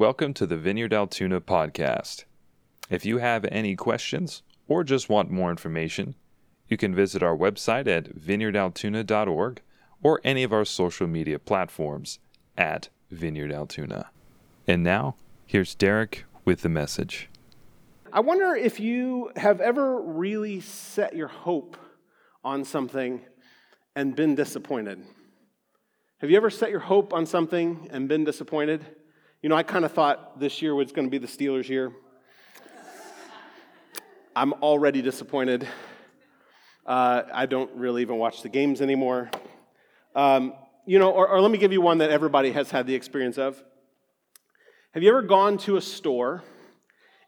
Welcome to the Vineyard Altoona podcast. If you have any questions or just want more information, you can visit our website at vineyardaltoona.org or any of our social media platforms at Vineyard Altoona. And now, here's Derek with the message. I wonder if you have ever really set your hope on something and been disappointed. Have you ever set your hope on something and been disappointed? You know, I kind of thought this year was going to be the Steelers' year. I'm already disappointed. I don't really even watch the games anymore. Let me give you one that everybody has had the experience of. Have you ever gone to a store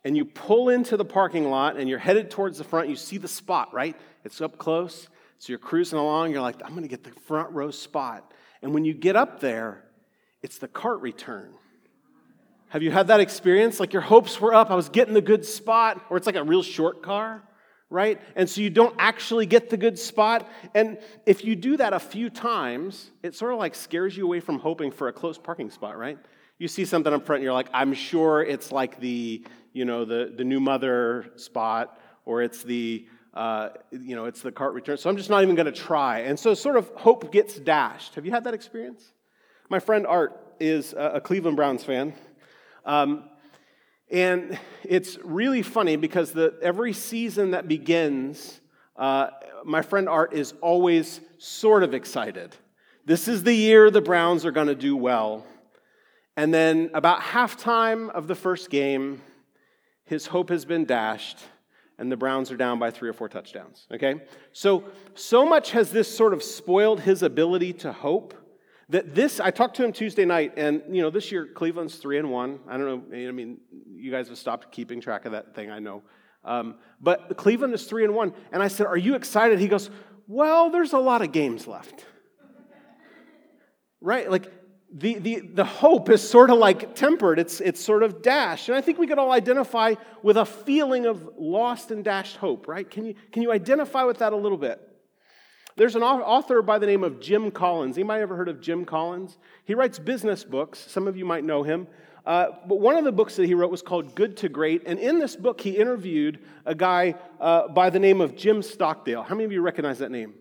and you pull into the parking lot and you're headed towards the front, you see the spot, right? It's up close, so you're cruising along, you're like, I'm going to get the front row spot. And when you get up there, it's the cart return. Have you had that experience? Like your hopes were up, I was getting the good spot, or it's like a real short car, right? And so you don't actually get the good spot. And if you do that a few times, it sort of like scares you away from hoping for a close parking spot, right? You see something up front and you're like, I'm sure it's like the new mother spot, or it's the cart return. So I'm just not even going to try. And so sort of hope gets dashed. Have you had that experience? My friend Art is a Cleveland Browns fan. And it's really funny because every season that begins, my friend Art is always sort of excited. This is the year the Browns are going to do well. And then about halftime of the first game, his hope has been dashed, and the Browns are down by 3 or 4 touchdowns, okay? So much has this sort of spoiled his ability to hope that I talked to him Tuesday night, and, you know, this year Cleveland's 3-1. I don't know, I mean, you guys have stopped keeping track of that thing, I know. But Cleveland is 3-1, and I said, are you excited? He goes, well, there's a lot of games left. Right? Like, The hope is sort of like tempered, it's sort of dashed. And I think we could all identify with a feeling of lost and dashed hope, right? Can you identify with that a little bit? There's an author by the name of Jim Collins. Anybody ever heard of Jim Collins? He writes business books. Some of you might know him. But one of the books that he wrote was called Good to Great. And in this book, he interviewed a guy by the name of Jim Stockdale. How many of you recognize that name?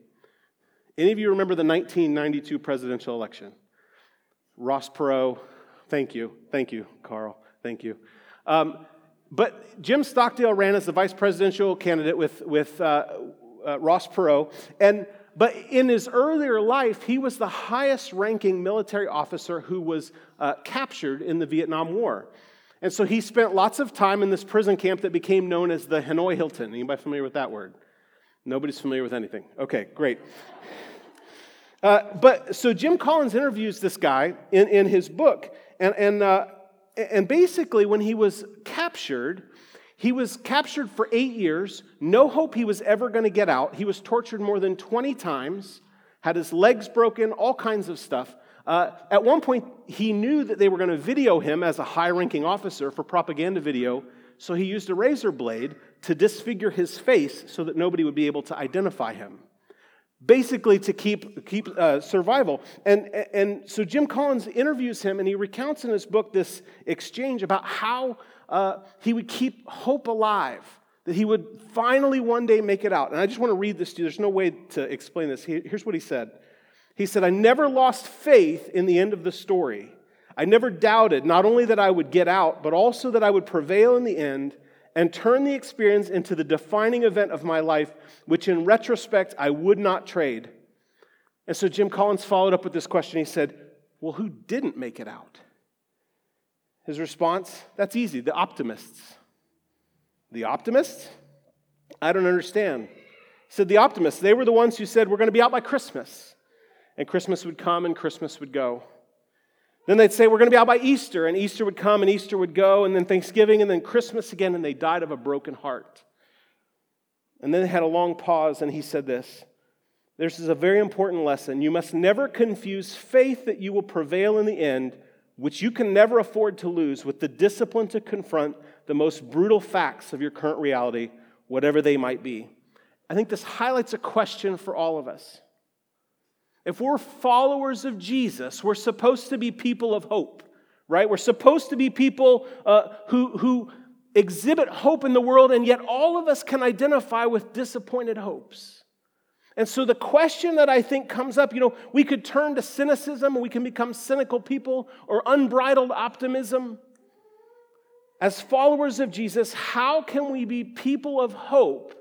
Any of you remember the 1992 presidential election? Ross Perot, thank you, Carl, thank you. But Jim Stockdale ran as the vice presidential candidate with Ross Perot, but in his earlier life, he was the highest-ranking military officer who was captured in the Vietnam War, and so he spent lots of time in this prison camp that became known as the Hanoi Hilton. Anybody familiar with that word? Nobody's familiar with anything. Okay, great. So Jim Collins interviews this guy in his book, and basically when he was captured for 8 years, no hope he was ever going to get out. He was tortured more than 20 times, had his legs broken, all kinds of stuff. At one point, he knew that they were going to video him as a high-ranking officer for propaganda video, so he used a razor blade to disfigure his face so that nobody would be able to identify him. Basically to keep survival. And so Jim Collins interviews him, and he recounts in his book this exchange about how he would keep hope alive, that he would finally one day make it out. And I just want to read this to you. There's no way to explain this. Here's what he said. He said, I never lost faith in the end of the story. I never doubted not only that I would get out, but also that I would prevail in the end and turn the experience into the defining event of my life, which in retrospect I would not trade. And so Jim Collins followed up with this question. He said, well, who didn't make it out? His response, that's easy, the optimists. The optimists? I don't understand. He said, the optimists, they were the ones who said, we're going to be out by Christmas. And Christmas would come and Christmas would go. Then they'd say, we're going to be out by Easter, and Easter would come, and Easter would go, and then Thanksgiving, and then Christmas again, and they died of a broken heart. And then they had a long pause, and he said this, this is a very important lesson. You must never confuse faith that you will prevail in the end, which you can never afford to lose, with the discipline to confront the most brutal facts of your current reality, whatever they might be. I think this highlights a question for all of us. If we're followers of Jesus, we're supposed to be people of hope, right? We're supposed to be people who exhibit hope in the world, and yet all of us can identify with disappointed hopes. And so the question that I think comes up, we could turn to cynicism, and we can become cynical people, or unbridled optimism. As followers of Jesus, how can we be people of hope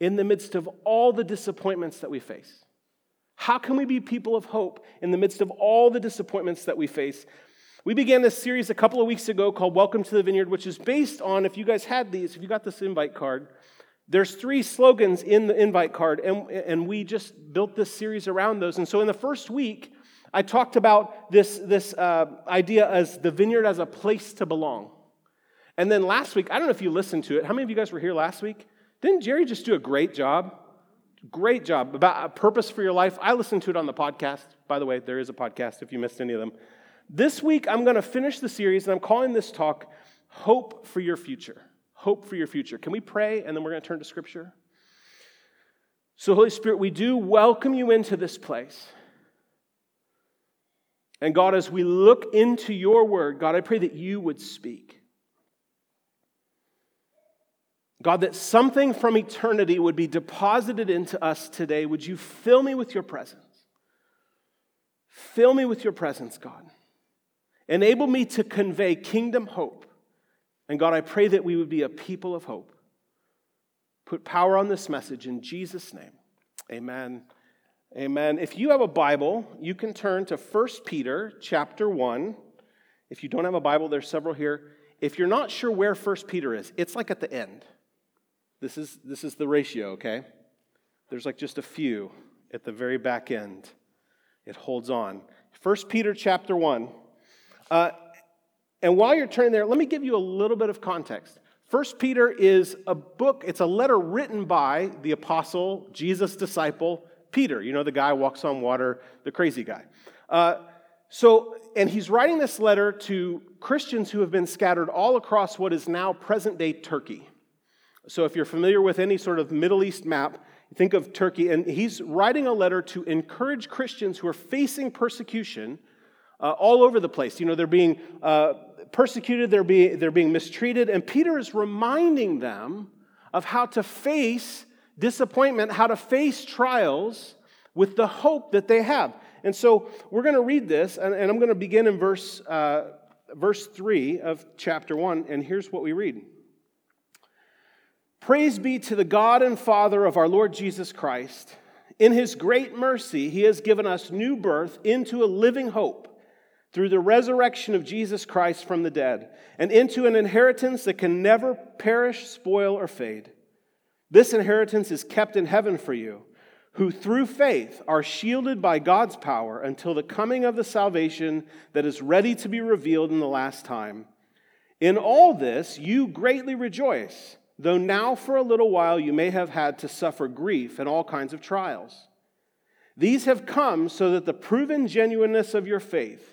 in the midst of all the disappointments that we face? How can we be people of hope in the midst of all the disappointments that we face? We began this series a couple of weeks ago called Welcome to the Vineyard, which is based on, if you got this invite card, there's 3 slogans in the invite card, and we just built this series around those. And so in the first week, I talked about this idea as the vineyard as a place to belong. And then last week, I don't know if you listened to it. How many of you guys were here last week? Didn't Jerry just do a great job? Great job about a purpose for your life. I listened to it on the podcast. By the way, there is a podcast if you missed any of them. This week, I'm going to finish the series, and I'm calling this talk, Hope for Your Future. Hope for Your Future. Can we pray, and then we're going to turn to Scripture? So, Holy Spirit, we do welcome you into this place. And God, as we look into your word, God, I pray that you would speak. God, that something from eternity would be deposited into us today. Would you fill me with your presence? Fill me with your presence, God. Enable me to convey kingdom hope. And God, I pray that we would be a people of hope. Put power on this message in Jesus' name. Amen. Amen. If you have a Bible, you can turn to 1 Peter chapter 1. If you don't have a Bible, there's several here. If you're not sure where 1 Peter is, it's like at the end. This is the ratio, okay? There's like just a few at the very back end. It holds on. 1 Peter chapter 1. And while you're turning there, let me give you a little bit of context. 1 Peter is a book, it's a letter written by the apostle, Jesus' disciple, Peter. The guy walks on water, the crazy guy. And he's writing this letter to Christians who have been scattered all across what is now present-day Turkey. So if you're familiar with any sort of Middle East map, think of Turkey, and he's writing a letter to encourage Christians who are facing persecution all over the place. They're being persecuted, they're being mistreated, and Peter is reminding them of how to face disappointment, how to face trials with the hope that they have. And so we're going to read this, and I'm going to begin in verse 3 of chapter 1, and here's what we read. Praise be to the God and Father of our Lord Jesus Christ. In his great mercy, he has given us new birth into a living hope through the resurrection of Jesus Christ from the dead, and into an inheritance that can never perish, spoil, or fade. This inheritance is kept in heaven for you, who through faith are shielded by God's power until the coming of the salvation that is ready to be revealed in the last time. In all this, you greatly rejoice, though now for a little while you may have had to suffer grief and all kinds of trials. These have come so that the proven genuineness of your faith,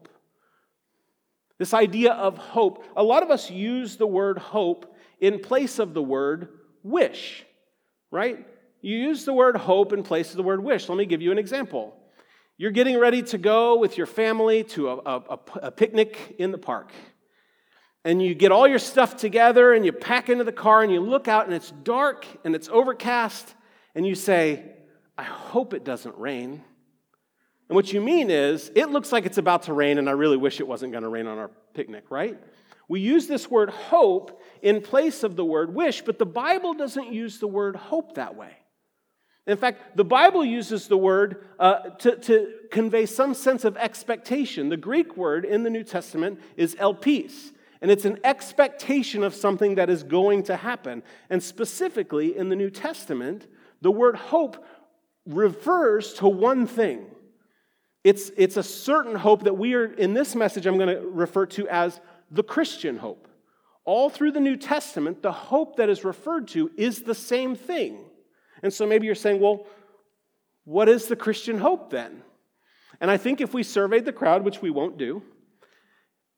this idea of hope, a lot of us use the word hope in place of the word wish, right? You use the word hope in place of the word wish. Let me give you an example. You're getting ready to go with your family to a picnic in the park. And you get all your stuff together, and you pack into the car, and you look out, and it's dark, and it's overcast, and you say, I hope it doesn't rain. And what you mean is, it looks like it's about to rain, and I really wish it wasn't going to rain on our picnic, right? We use this word hope in place of the word wish, but the Bible doesn't use the word hope that way. In fact, the Bible uses the word to convey some sense of expectation. The Greek word in the New Testament is elpis. And it's an expectation of something that is going to happen. And specifically in the New Testament, the word hope refers to one thing. It's a certain hope that we are, in this message, I'm going to refer to as the Christian hope, All through the New Testament, the hope that is referred to is the same thing. And so maybe you're saying, well, what is the Christian hope then? And I think if we surveyed the crowd, which we won't do,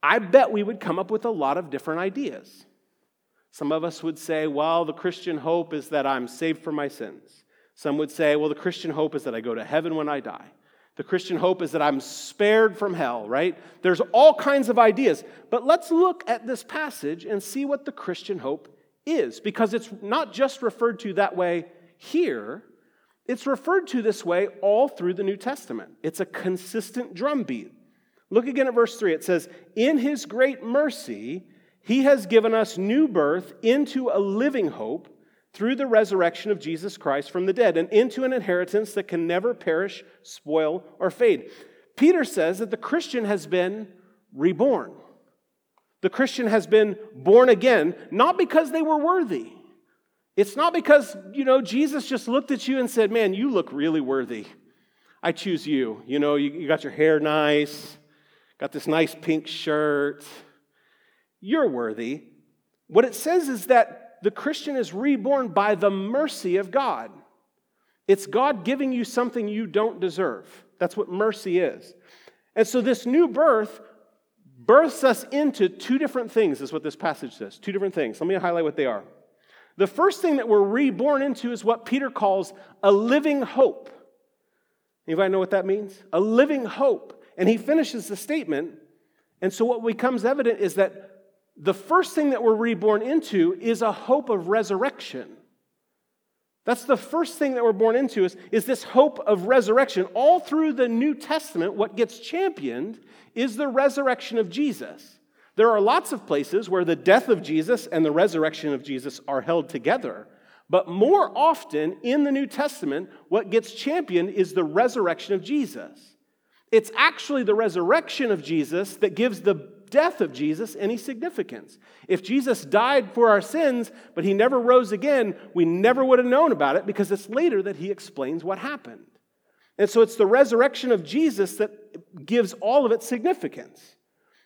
I bet we would come up with a lot of different ideas. Some of us would say, well, the Christian hope is that I'm saved from my sins. Some would say, well, the Christian hope is that I go to heaven when I die. The Christian hope is that I'm spared from hell, right? There's all kinds of ideas. But let's look at this passage and see what the Christian hope is, because it's not just referred to that way here. It's referred to this way all through the New Testament. It's a consistent drumbeat. Look again at verse 3. It says, "In his great mercy, he has given us new birth into a living hope through the resurrection of Jesus Christ from the dead, and into an inheritance that can never perish, spoil, or fade." Peter says that the Christian has been reborn. The Christian has been born again, not because they were worthy. It's not because, Jesus just looked at you and said, man, you look really worthy. I choose you. You got your hair nice, got this nice pink shirt. You're worthy. What it says is that the Christian is reborn by the mercy of God. It's God giving you something you don't deserve. That's what mercy is. And so this new birth births us into two different things, is what this passage says. Two different things. Let me highlight what they are. The first thing that we're reborn into is what Peter calls a living hope. Anybody know what that means? A living hope. And he finishes the statement. And so what becomes evident is that the first thing that we're reborn into is a hope of resurrection. That's the first thing that we're born into is this hope of resurrection. All through the New Testament, what gets championed is the resurrection of Jesus. There are lots of places where the death of Jesus and the resurrection of Jesus are held together. But more often in the New Testament, what gets championed is the resurrection of Jesus. It's actually the resurrection of Jesus that gives the death of Jesus any significance. If Jesus died for our sins, but he never rose again, we never would have known about it, because it's later that he explains what happened. And so it's the resurrection of Jesus that gives all of it significance.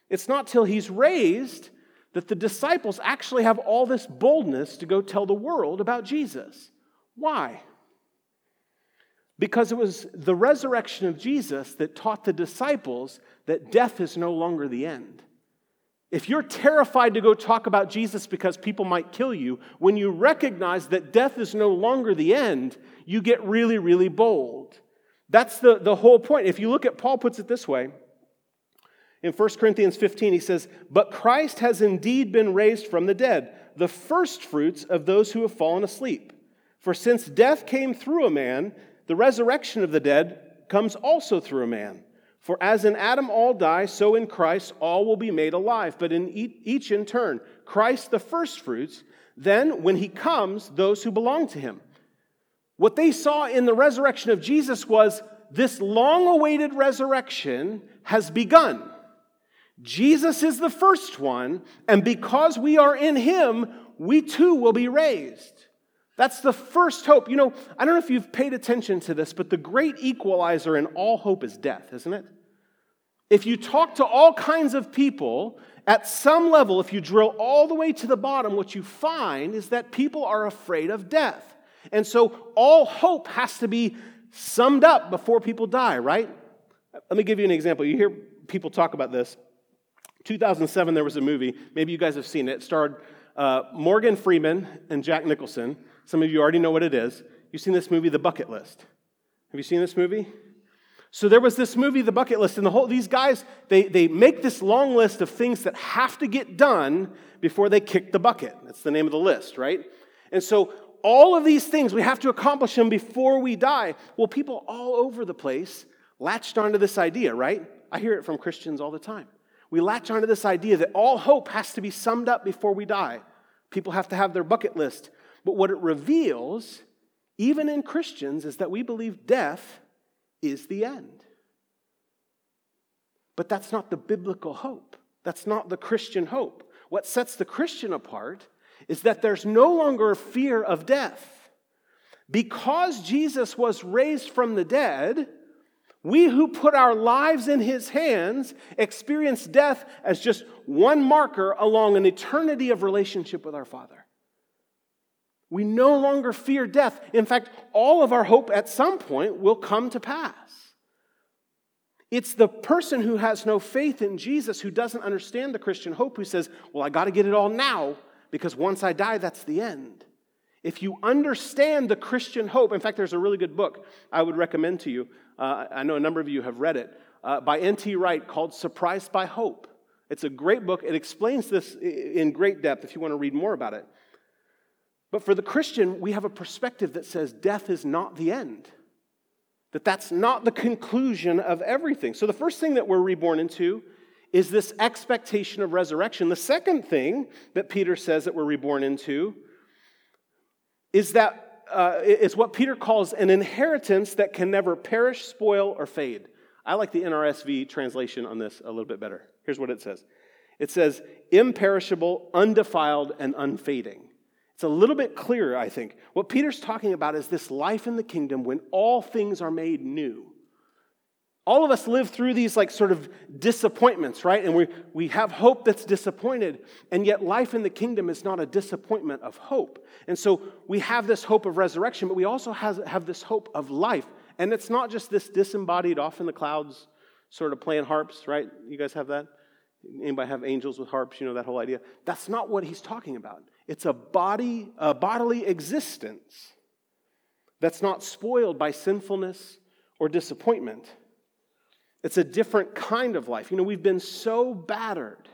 It's not till he's raised that the disciples actually have all this boldness to go tell the world about Jesus. Why? Because it was the resurrection of Jesus that taught the disciples that death is no longer the end. If you're terrified to go talk about Jesus because people might kill you, when you recognize that death is no longer the end, you get really, really bold. That's the whole point. If you look at, Paul puts it this way. In 1 Corinthians 15, he says, "But Christ has indeed been raised from the dead, the firstfruits of those who have fallen asleep. For since death came through a man, the resurrection of the dead comes also through a man. For as in Adam all die, so in Christ all will be made alive, but in each in turn. Christ the firstfruits, then when he comes, those who belong to him." What they saw in the resurrection of Jesus was this long-awaited resurrection has begun. Jesus is the first one, and because we are in him, we too will be raised. That's the first hope. I don't know if you've paid attention to this, but the great equalizer in all hope is death, isn't it? If you talk to all kinds of people, at some level, if you drill all the way to the bottom, what you find is that people are afraid of death. And so all hope has to be summed up before people die, right? Let me give you an example. You hear people talk about this. 2007, there was a movie. Maybe you guys have seen it. It starred Morgan Freeman and Jack Nicholson. Some of you already know what it is. You've seen this movie, The Bucket List. Have you seen this movie? So there was this movie, The Bucket List, and these guys, they make this long list of things that have to get done before they kick the bucket. That's the name of the list, right? And so all of these things, we have to accomplish them before we die. Well, people all over the place latched onto this idea, right? I hear it from Christians all the time. We latch onto this idea that all hope has to be summed up before we die. People have to have their bucket list. But what it reveals, even in Christians, is that we believe death is the end. But that's not the biblical hope. That's not the Christian hope. What sets the Christian apart is that there's no longer fear of death. Because Jesus was raised from the dead, We who put our lives in his hands experience death as just one marker along an eternity of relationship with our Father. We no longer fear death. In fact, all of our hope at some point will come to pass. It's the person who has no faith in Jesus, who doesn't understand the Christian hope, who says, well, I got to get it all now because once I die, that's the end. If you understand the Christian hope, in fact, there's a really good book I would recommend to you. I know a number of you have read it, by N.T. Wright, called Surprised by Hope. It's a great book. It explains this in great depth if you want to read more about it. But for the Christian, we have a perspective that says death is not the end, that that's not the conclusion of everything. So the first thing that we're reborn into is this expectation of resurrection. The second thing that Peter says that we're reborn into is that it's what Peter calls an inheritance that can never perish, spoil, or fade. I like the NRSV translation on this a little bit better. Here's what it says. It says, imperishable, undefiled, and unfading. It's a little bit clearer, I think. What Peter's talking about is this life in the kingdom when all things are made new. All of us live through these like sort of disappointments, right? And we have hope that's disappointed, and yet life in the kingdom is not a disappointment of hope. And so we have this hope of resurrection, but we also have this hope of life. And it's not just this disembodied, off in the clouds, sort of playing harps, right? You guys have that? Anybody have angels with harps? You know, that whole idea. That's not what he's talking about. It's a bodily existence that's not spoiled by sinfulness or disappointment. It's a different kind of life. You know, we've been so battered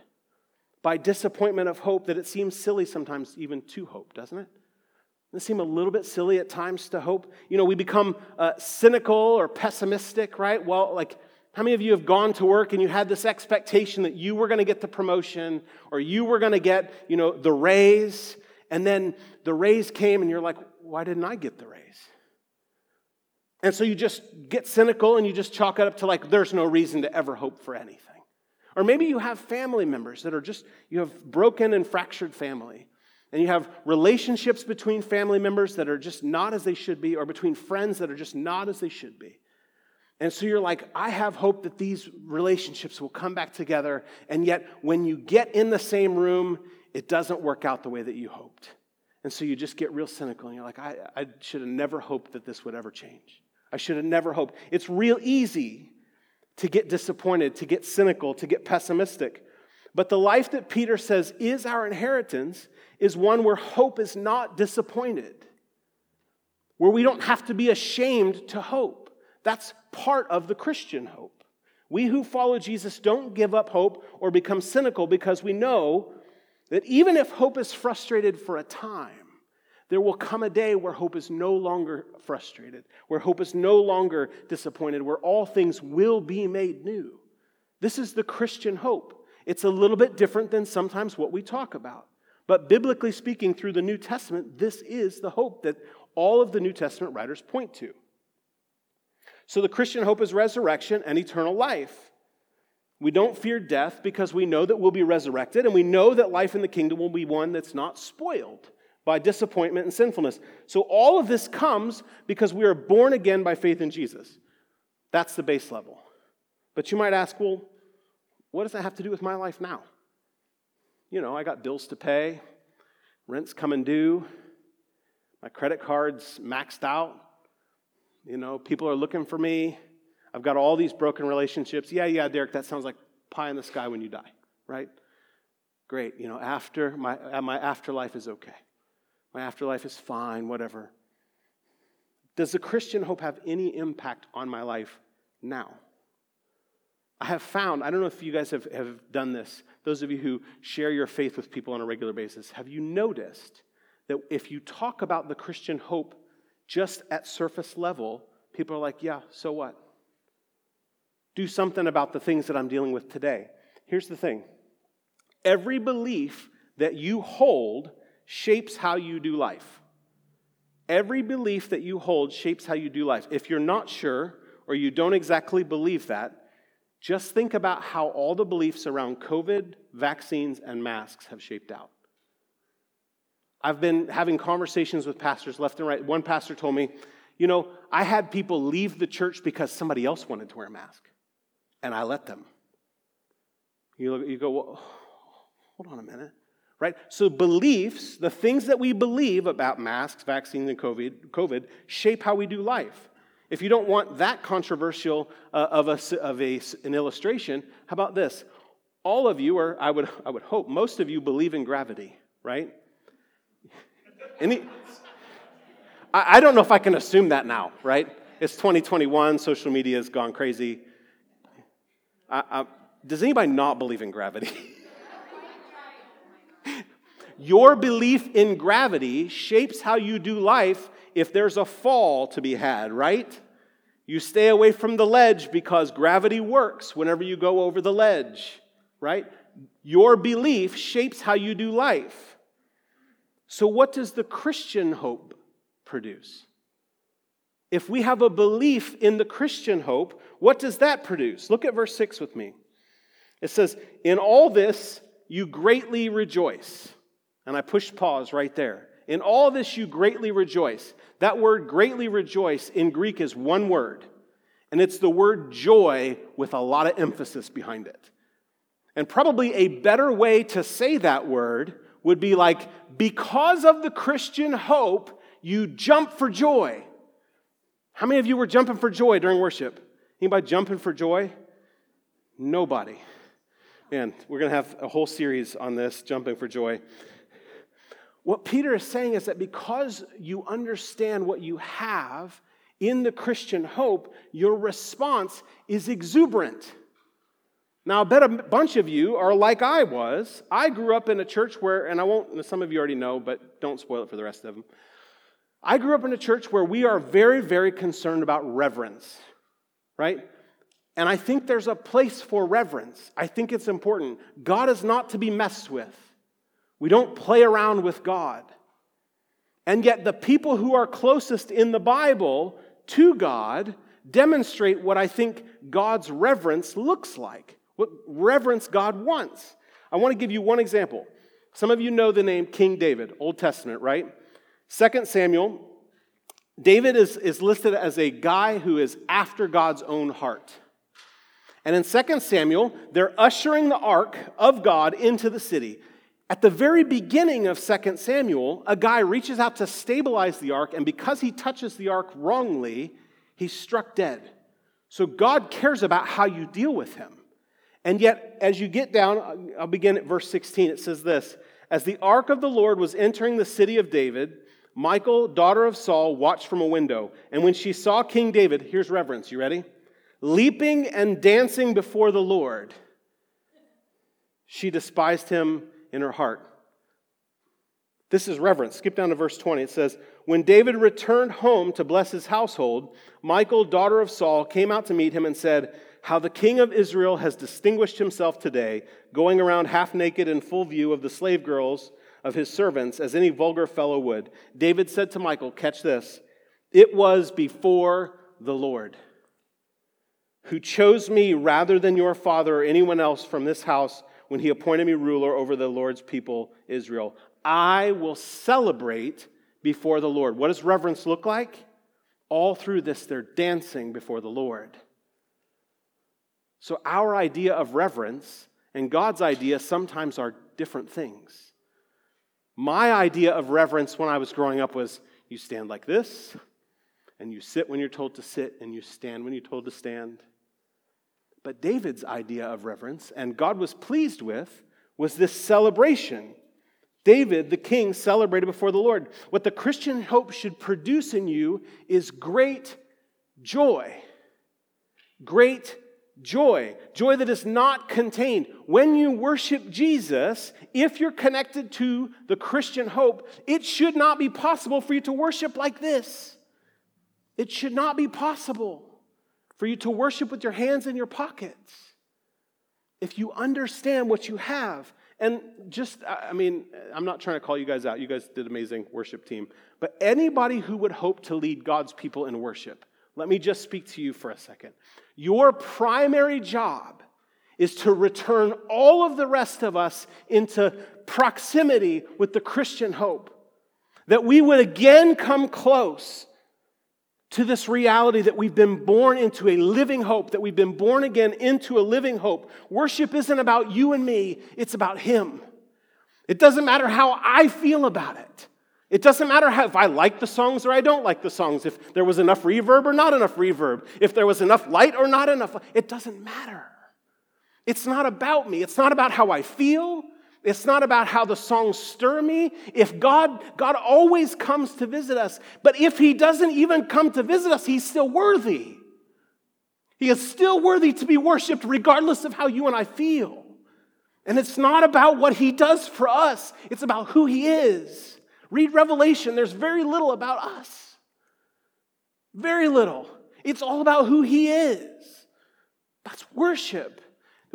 by disappointment of hope that it seems silly sometimes even to hope, doesn't it? Doesn't it seem a little bit silly at times to hope? You know, we become cynical or pessimistic, right? Well, like, how many of you have gone to work and you had this expectation that you were going to get the promotion or you were going to get, you know, the raise, and then the raise came and you're like, why didn't I get the raise? And so you just get cynical and you just chalk it up to like, there's no reason to ever hope for anything. Or maybe you have family members that are just, you have broken and fractured family, and you have relationships between family members that are just not as they should be, or between friends that are just not as they should be. And so you're like, I have hope that these relationships will come back together, and yet when you get in the same room, it doesn't work out the way that you hoped. And so you just get real cynical, and you're like, I should have never hoped that this would ever change. I should have never hoped. It's real easy to get disappointed, to get cynical, to get pessimistic. But the life that Peter says is our inheritance is one where hope is not disappointed, where we don't have to be ashamed to hope. That's part of the Christian hope. We who follow Jesus don't give up hope or become cynical because we know that even if hope is frustrated for a time, there will come a day where hope is no longer frustrated, where hope is no longer disappointed, where all things will be made new. This is the Christian hope. It's a little bit different than sometimes what we talk about. But biblically speaking, through the New Testament, this is the hope that all of the New Testament writers point to. So the Christian hope is resurrection and eternal life. We don't fear death because we know that we'll be resurrected, and we know that life in the kingdom will be one that's not spoiled by disappointment and sinfulness. So all of this comes because we are born again by faith in Jesus. That's the base level. But you might ask, well, what does that have to do with my life now? You know, I got bills to pay, rent's coming due, my credit card's maxed out. You know, people are looking for me. I've got all these broken relationships. Yeah, Derek, that sounds like pie in the sky when you die, right? Great. You know, after my afterlife is okay. My afterlife is fine, whatever. Does the Christian hope have any impact on my life now? I have found, I don't know if you guys have done this, those of you who share your faith with people on a regular basis, have you noticed that if you talk about the Christian hope just at surface level, people are like, yeah, so what? Do something about the things that I'm dealing with today. Here's the thing. Every belief that you hold shapes how you do life. Every belief that you hold shapes how you do life. If you're not sure or you don't exactly believe that, just think about how all the beliefs around COVID, vaccines, and masks have shaped out. I've been having conversations with pastors left and right. One pastor told me, You know, I had people leave the church because somebody else wanted to wear a mask, and I let them. You go, well, hold on a minute, right? So beliefs, the things that we believe about masks, vaccines, and COVID shape how we do life. If you don't want that controversial of an illustration, how about this? All of you, or I would hope most of you, believe in gravity, right? I don't know if I can assume that now, right? It's 2021, social media has gone crazy. Does anybody not believe in gravity? Your belief in gravity shapes how you do life if there's a fall to be had, right? You stay away from the ledge because gravity works whenever you go over the ledge, right? Your belief shapes how you do life. So what does the Christian hope produce? If we have a belief in the Christian hope, what does that produce? Look at verse 6 with me. It says, "In all this you greatly rejoice." And I pushed pause right there. In all this you greatly rejoice. That word greatly rejoice in Greek is one word. And it's the word joy with a lot of emphasis behind it. And probably a better way to say that word would be like, because of the Christian hope, you jump for joy. How many of you were jumping for joy during worship? Anybody jumping for joy? Nobody. Man, we're going to have a whole series on this, jumping for joy. What Peter is saying is that because you understand what you have in the Christian hope, your response is exuberant. Now, I bet a bunch of you are like I was. I grew up in a church where, and I won't, some of you already know, but don't spoil it for the rest of them. I grew up in a church where we are very, very concerned about reverence, right? And I think there's a place for reverence. I think it's important. God is not to be messed with. We don't play around with God. And yet the people who are closest in the Bible to God demonstrate what I think God's reverence looks like, what reverence God wants. I want to give you one example. Some of you know the name King David, Old Testament, right? 2 Samuel, David is listed as a guy who is after God's own heart. And in 2 Samuel, they're ushering the ark of God into the city. At the very beginning of 2 Samuel, a guy reaches out to stabilize the ark, and because he touches the ark wrongly, he's struck dead. So God cares about how you deal with him. And yet, as you get down, I'll begin at verse 16, it says this, "As the ark of the Lord was entering the city of David, Michal, daughter of Saul, watched from a window. And when she saw King David," here's reverence, you ready? "Leaping and dancing before the Lord, she despised him in her heart." This is reverence. Skip down to verse 20. It says, "When David returned home to bless his household, Michal, daughter of Saul, came out to meet him and said, 'How the king of Israel has distinguished himself today, going around half naked in full view of the slave girls of his servants, as any vulgar fellow would.' David said to Michal," catch this, "'It was before the Lord, who chose me rather than your father or anyone else from this house when he appointed me ruler over the Lord's people, Israel. I will celebrate before the Lord.'" What does reverence look like? All through this, they're dancing before the Lord. So our idea of reverence and God's idea sometimes are different things. My idea of reverence when I was growing up was, you stand like this, and you sit when you're told to sit, and you stand when you're told to stand. But David's idea of reverence, and God was pleased with, was this celebration. David, the king, celebrated before the Lord. What the Christian hope should produce in you is great joy. Great joy. Joy that is not contained. When you worship Jesus, if you're connected to the Christian hope, it should not be possible for you to worship like this. It should not be possible for you to worship with your hands in your pockets. If you understand what you have, and just, I mean, I'm not trying to call you guys out. You guys did amazing worship team. But anybody who would hope to lead God's people in worship, let me just speak to you for a second. Your primary job is to return all of the rest of us into proximity with the Christian hope, that we would again come close to this reality that we've been born into a living hope, that we've been born again into a living hope. Worship isn't about you and me, it's about Him. It doesn't matter how I feel about it. It doesn't matter if I like the songs or I don't like the songs, if there was enough reverb or not enough reverb, if there was enough light or not enough light. It doesn't matter. It's not about me. It's not about how I feel. It's not about how the songs stir me. If God always comes to visit us, but if He doesn't even come to visit us, He's still worthy. He is still worthy to be worshiped regardless of how you and I feel. And it's not about what He does for us. It's about who He is. Read Revelation. There's very little about us. Very little. It's all about who He is. That's worship.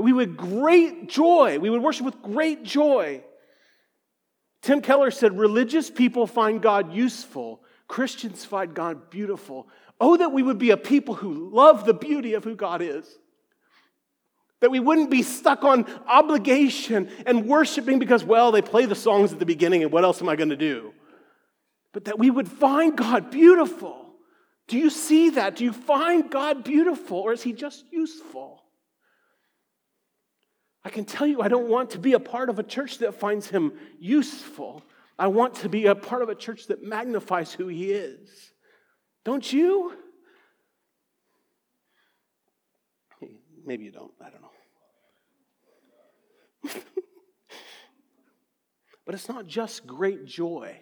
We would worship with great joy. Tim Keller said, religious people find God useful. Christians find God beautiful. Oh, that we would be a people who love the beauty of who God is. That we wouldn't be stuck on obligation and worshiping because, well, they play the songs at the beginning and what else am I going to do? But that we would find God beautiful. Do you see that? Do you find God beautiful, or is He just useful? I can tell you I don't want to be a part of a church that finds Him useful. I want to be a part of a church that magnifies who He is. Don't you? Maybe you don't. I don't know. But it's not just great joy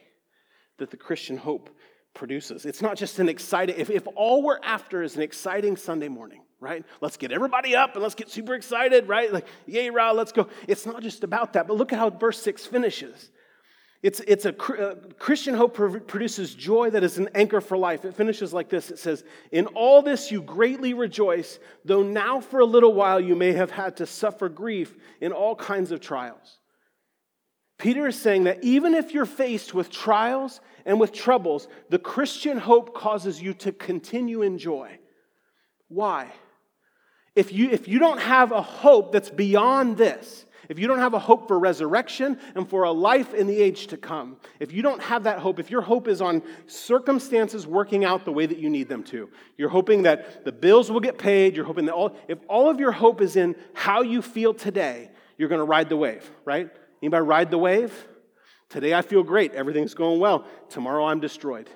that the Christian hope produces. It's not just an exciting, if all we're after is an exciting Sunday morning, right? Let's get everybody up and let's get super excited, right? Like, yay, rah, let's go. It's not just about that, but look at how verse 6 finishes. It's a Christian hope produces joy that is an anchor for life. It finishes like this. It says, in all this you greatly rejoice, though now for a little while you may have had to suffer grief in all kinds of trials. Peter is saying that even if you're faced with trials and with troubles, the Christian hope causes you to continue in joy. Why? If you don't have a hope that's beyond this, if you don't have a hope for resurrection and for a life in the age to come, if you don't have that hope, if your hope is on circumstances working out the way that you need them to, you're hoping that the bills will get paid, you're hoping that if all of your hope is in how you feel today, you're going to ride the wave, right? Anybody ride the wave? Today I feel great. Everything's going well. Tomorrow I'm destroyed.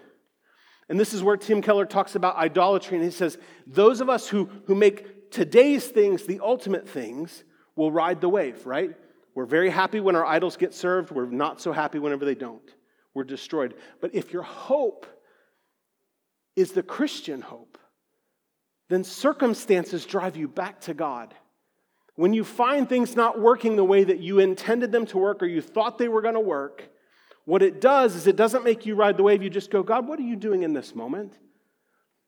And this is where Tim Keller talks about idolatry, and he says, those of us who make today's things the ultimate things will ride the wave, right? We're very happy when our idols get served. We're not so happy whenever they don't. We're destroyed. But if your hope is the Christian hope, then circumstances drive you back to God. When you find things not working the way that you intended them to work or you thought they were going to work, what it does is it doesn't make you ride the wave. You just go, God, what are you doing in this moment?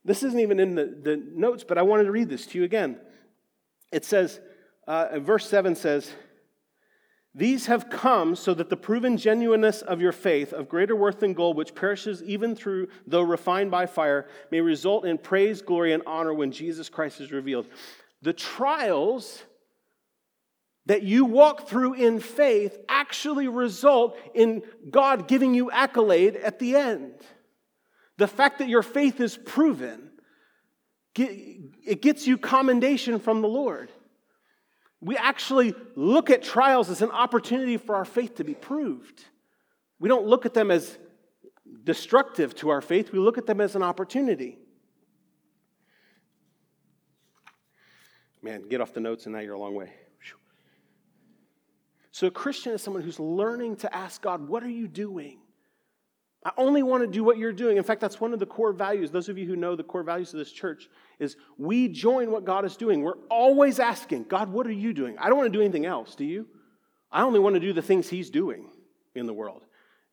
This isn't even in the notes, but I wanted to read this to you again. It says, verse 7 says, these have come so that the proven genuineness of your faith, of greater worth than gold, which perishes even though refined by fire, may result in praise, glory, and honor when Jesus Christ is revealed. The trials that you walk through in faith actually result in God giving you accolade at the end. The fact that your faith is proven, it gets you commendation from the Lord. We actually look at trials as an opportunity for our faith to be proved. We don't look at them as destructive to our faith. We look at them as an opportunity. Man, get off the notes and now you're a long way. So a Christian is someone who's learning to ask God, what are you doing? I only want to do what you're doing. In fact, that's one of the core values. Those of you who know the core values of this church is we join what God is doing. We're always asking, God, what are you doing? I don't want to do anything else, do you? I only want to do the things He's doing in the world.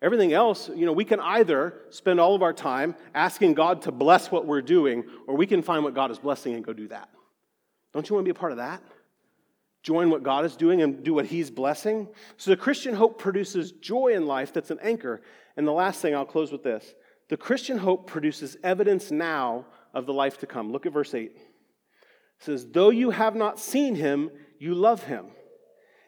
Everything else, we can either spend all of our time asking God to bless what we're doing, or we can find what God is blessing and go do that. Don't you want to be a part of that? Join what God is doing and do what He's blessing. So the Christian hope produces joy in life that's an anchor. And the last thing, I'll close with this. The Christian hope produces evidence now of the life to come. Look at verse 8. It says, though you have not seen Him, you love Him.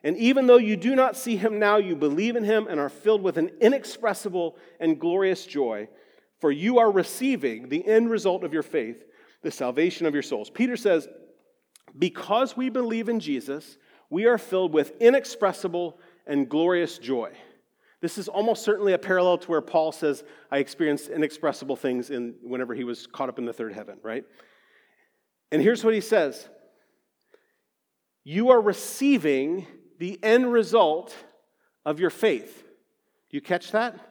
And even though you do not see Him now, you believe in Him and are filled with an inexpressible and glorious joy. for you are receiving the end result of your faith, the salvation of your souls. Peter says, because we believe in Jesus, we are filled with inexpressible and glorious joy. This is almost certainly a parallel to where Paul says, I experienced inexpressible things whenever he was caught up in the third heaven, right? And here's what he says. You are receiving the end result of your faith. Do you catch that?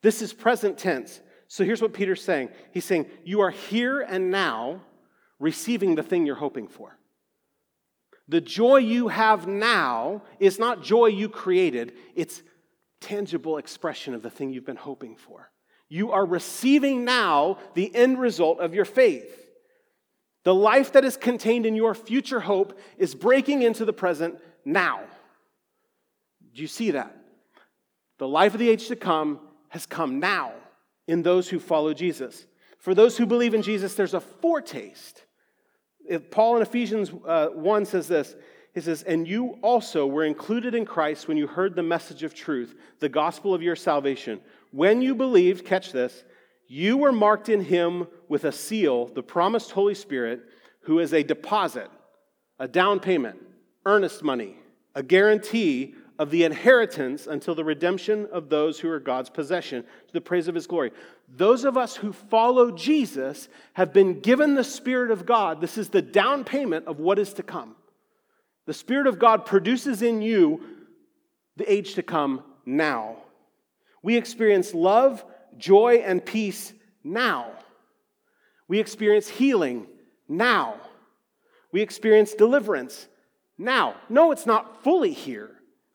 This is present tense. So here's what Peter's saying. He's saying, you are here and now receiving the thing you're hoping for. The joy you have now is not joy you created. It's tangible expression of the thing you've been hoping for. You are receiving now the end result of your faith. The life that is contained in your future hope is breaking into the present now. Do you see that? The life of the age to come has come now in those who follow Jesus. For those who believe in Jesus, there's a foretaste. If Paul in Ephesians 1 says this. He says, and you also were included in Christ when you heard the message of truth, the gospel of your salvation. When you believed, catch this, you were marked in him with a seal, the promised Holy Spirit, who is a deposit, a down payment, earnest money, a guarantee of the inheritance until the redemption of those who are God's possession, to the praise of his glory. Those of us who follow Jesus have been given the Spirit of God. This is the down payment of what is to come. The Spirit of God produces in you the age to come now. We experience love, joy, and peace now. We experience healing now. We experience deliverance now. No, it's not fully here.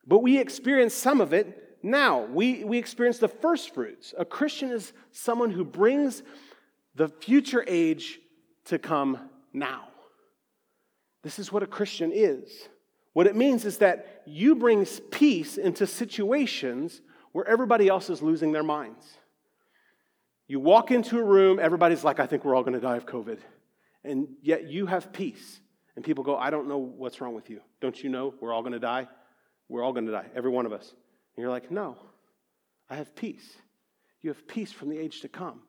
But we experience some of it now. We experience the first fruits. A Christian is someone who brings the future age to come now. This is what a Christian is. What it means is that you bring peace into situations where everybody else is losing their minds. You walk into a room, everybody's like, I think we're all going to die of COVID. And yet you have peace. And people go, I don't know what's wrong with you. Don't you know we're all going to die? We're all going to die, every one of us. And you're like, no, I have peace. You have peace from the age to come.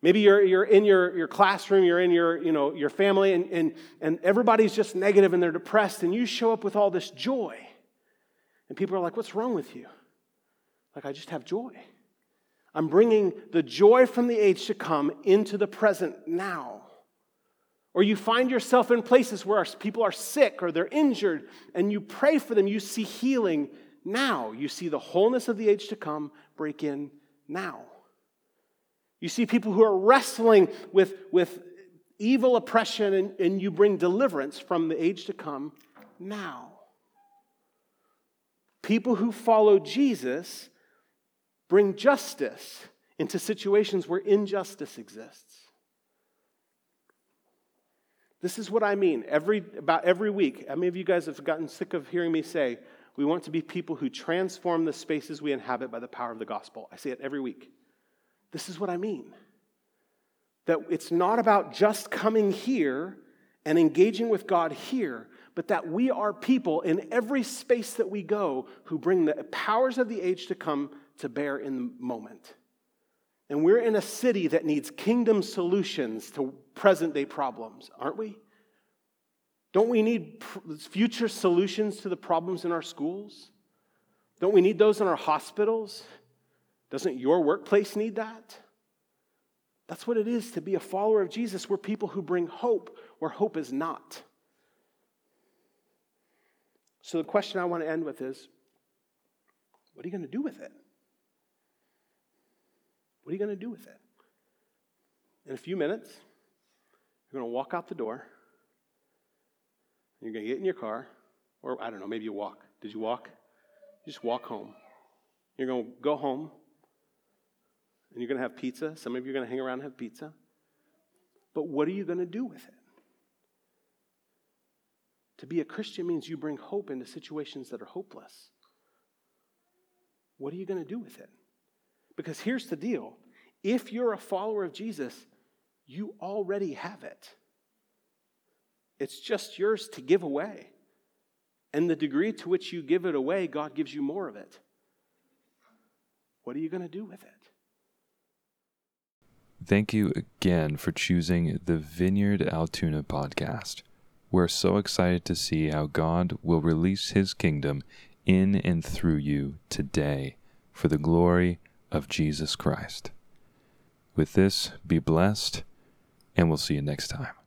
Maybe you're in your classroom, you're in your family, and everybody's just negative and they're depressed, and you show up with all this joy. And people are like, what's wrong with you? Like, I just have joy. I'm bringing the joy from the age to come into the present now. Or you find yourself in places where people are sick or they're injured, and you pray for them. You see healing now. You see the wholeness of the age to come break in now. You see people who are wrestling with evil oppression, and you bring deliverance from the age to come now. People who follow Jesus bring justice into situations where injustice exists. This is what I mean about every week. How many of you guys have gotten sick of hearing me say, we want to be people who transform the spaces we inhabit by the power of the gospel? I say it every week. This is what I mean. That it's not about just coming here and engaging with God here, but that we are people in every space that we go who bring the powers of the age to come to bear in the moment. And we're in a city that needs kingdom solutions to present-day problems, aren't we? Don't we need future solutions to the problems in our schools? Don't we need those in our hospitals? Doesn't your workplace need that? That's what it is to be a follower of Jesus. We're people who bring hope where hope is not. So the question I want to end with is, what are you going to do with it? What are you going to do with it? In a few minutes, you're going to walk out the door. You're going to get in your car. Or, I don't know, maybe you walk. Did you walk? You just walk home. You're going to go home. And you're going to have pizza. Some of you are going to hang around and have pizza. But what are you going to do with it? To be a Christian means you bring hope into situations that are hopeless. What are you going to do with it? Because here's the deal. If you're a follower of Jesus, you already have it. It's just yours to give away. And the degree to which you give it away, God gives you more of it. What are you going to do with it? Thank you again for choosing the Vineyard Altoona podcast. We're so excited to see how God will release his kingdom in and through you today for the glory of Jesus Christ. With this, be blessed, and we'll see you next time.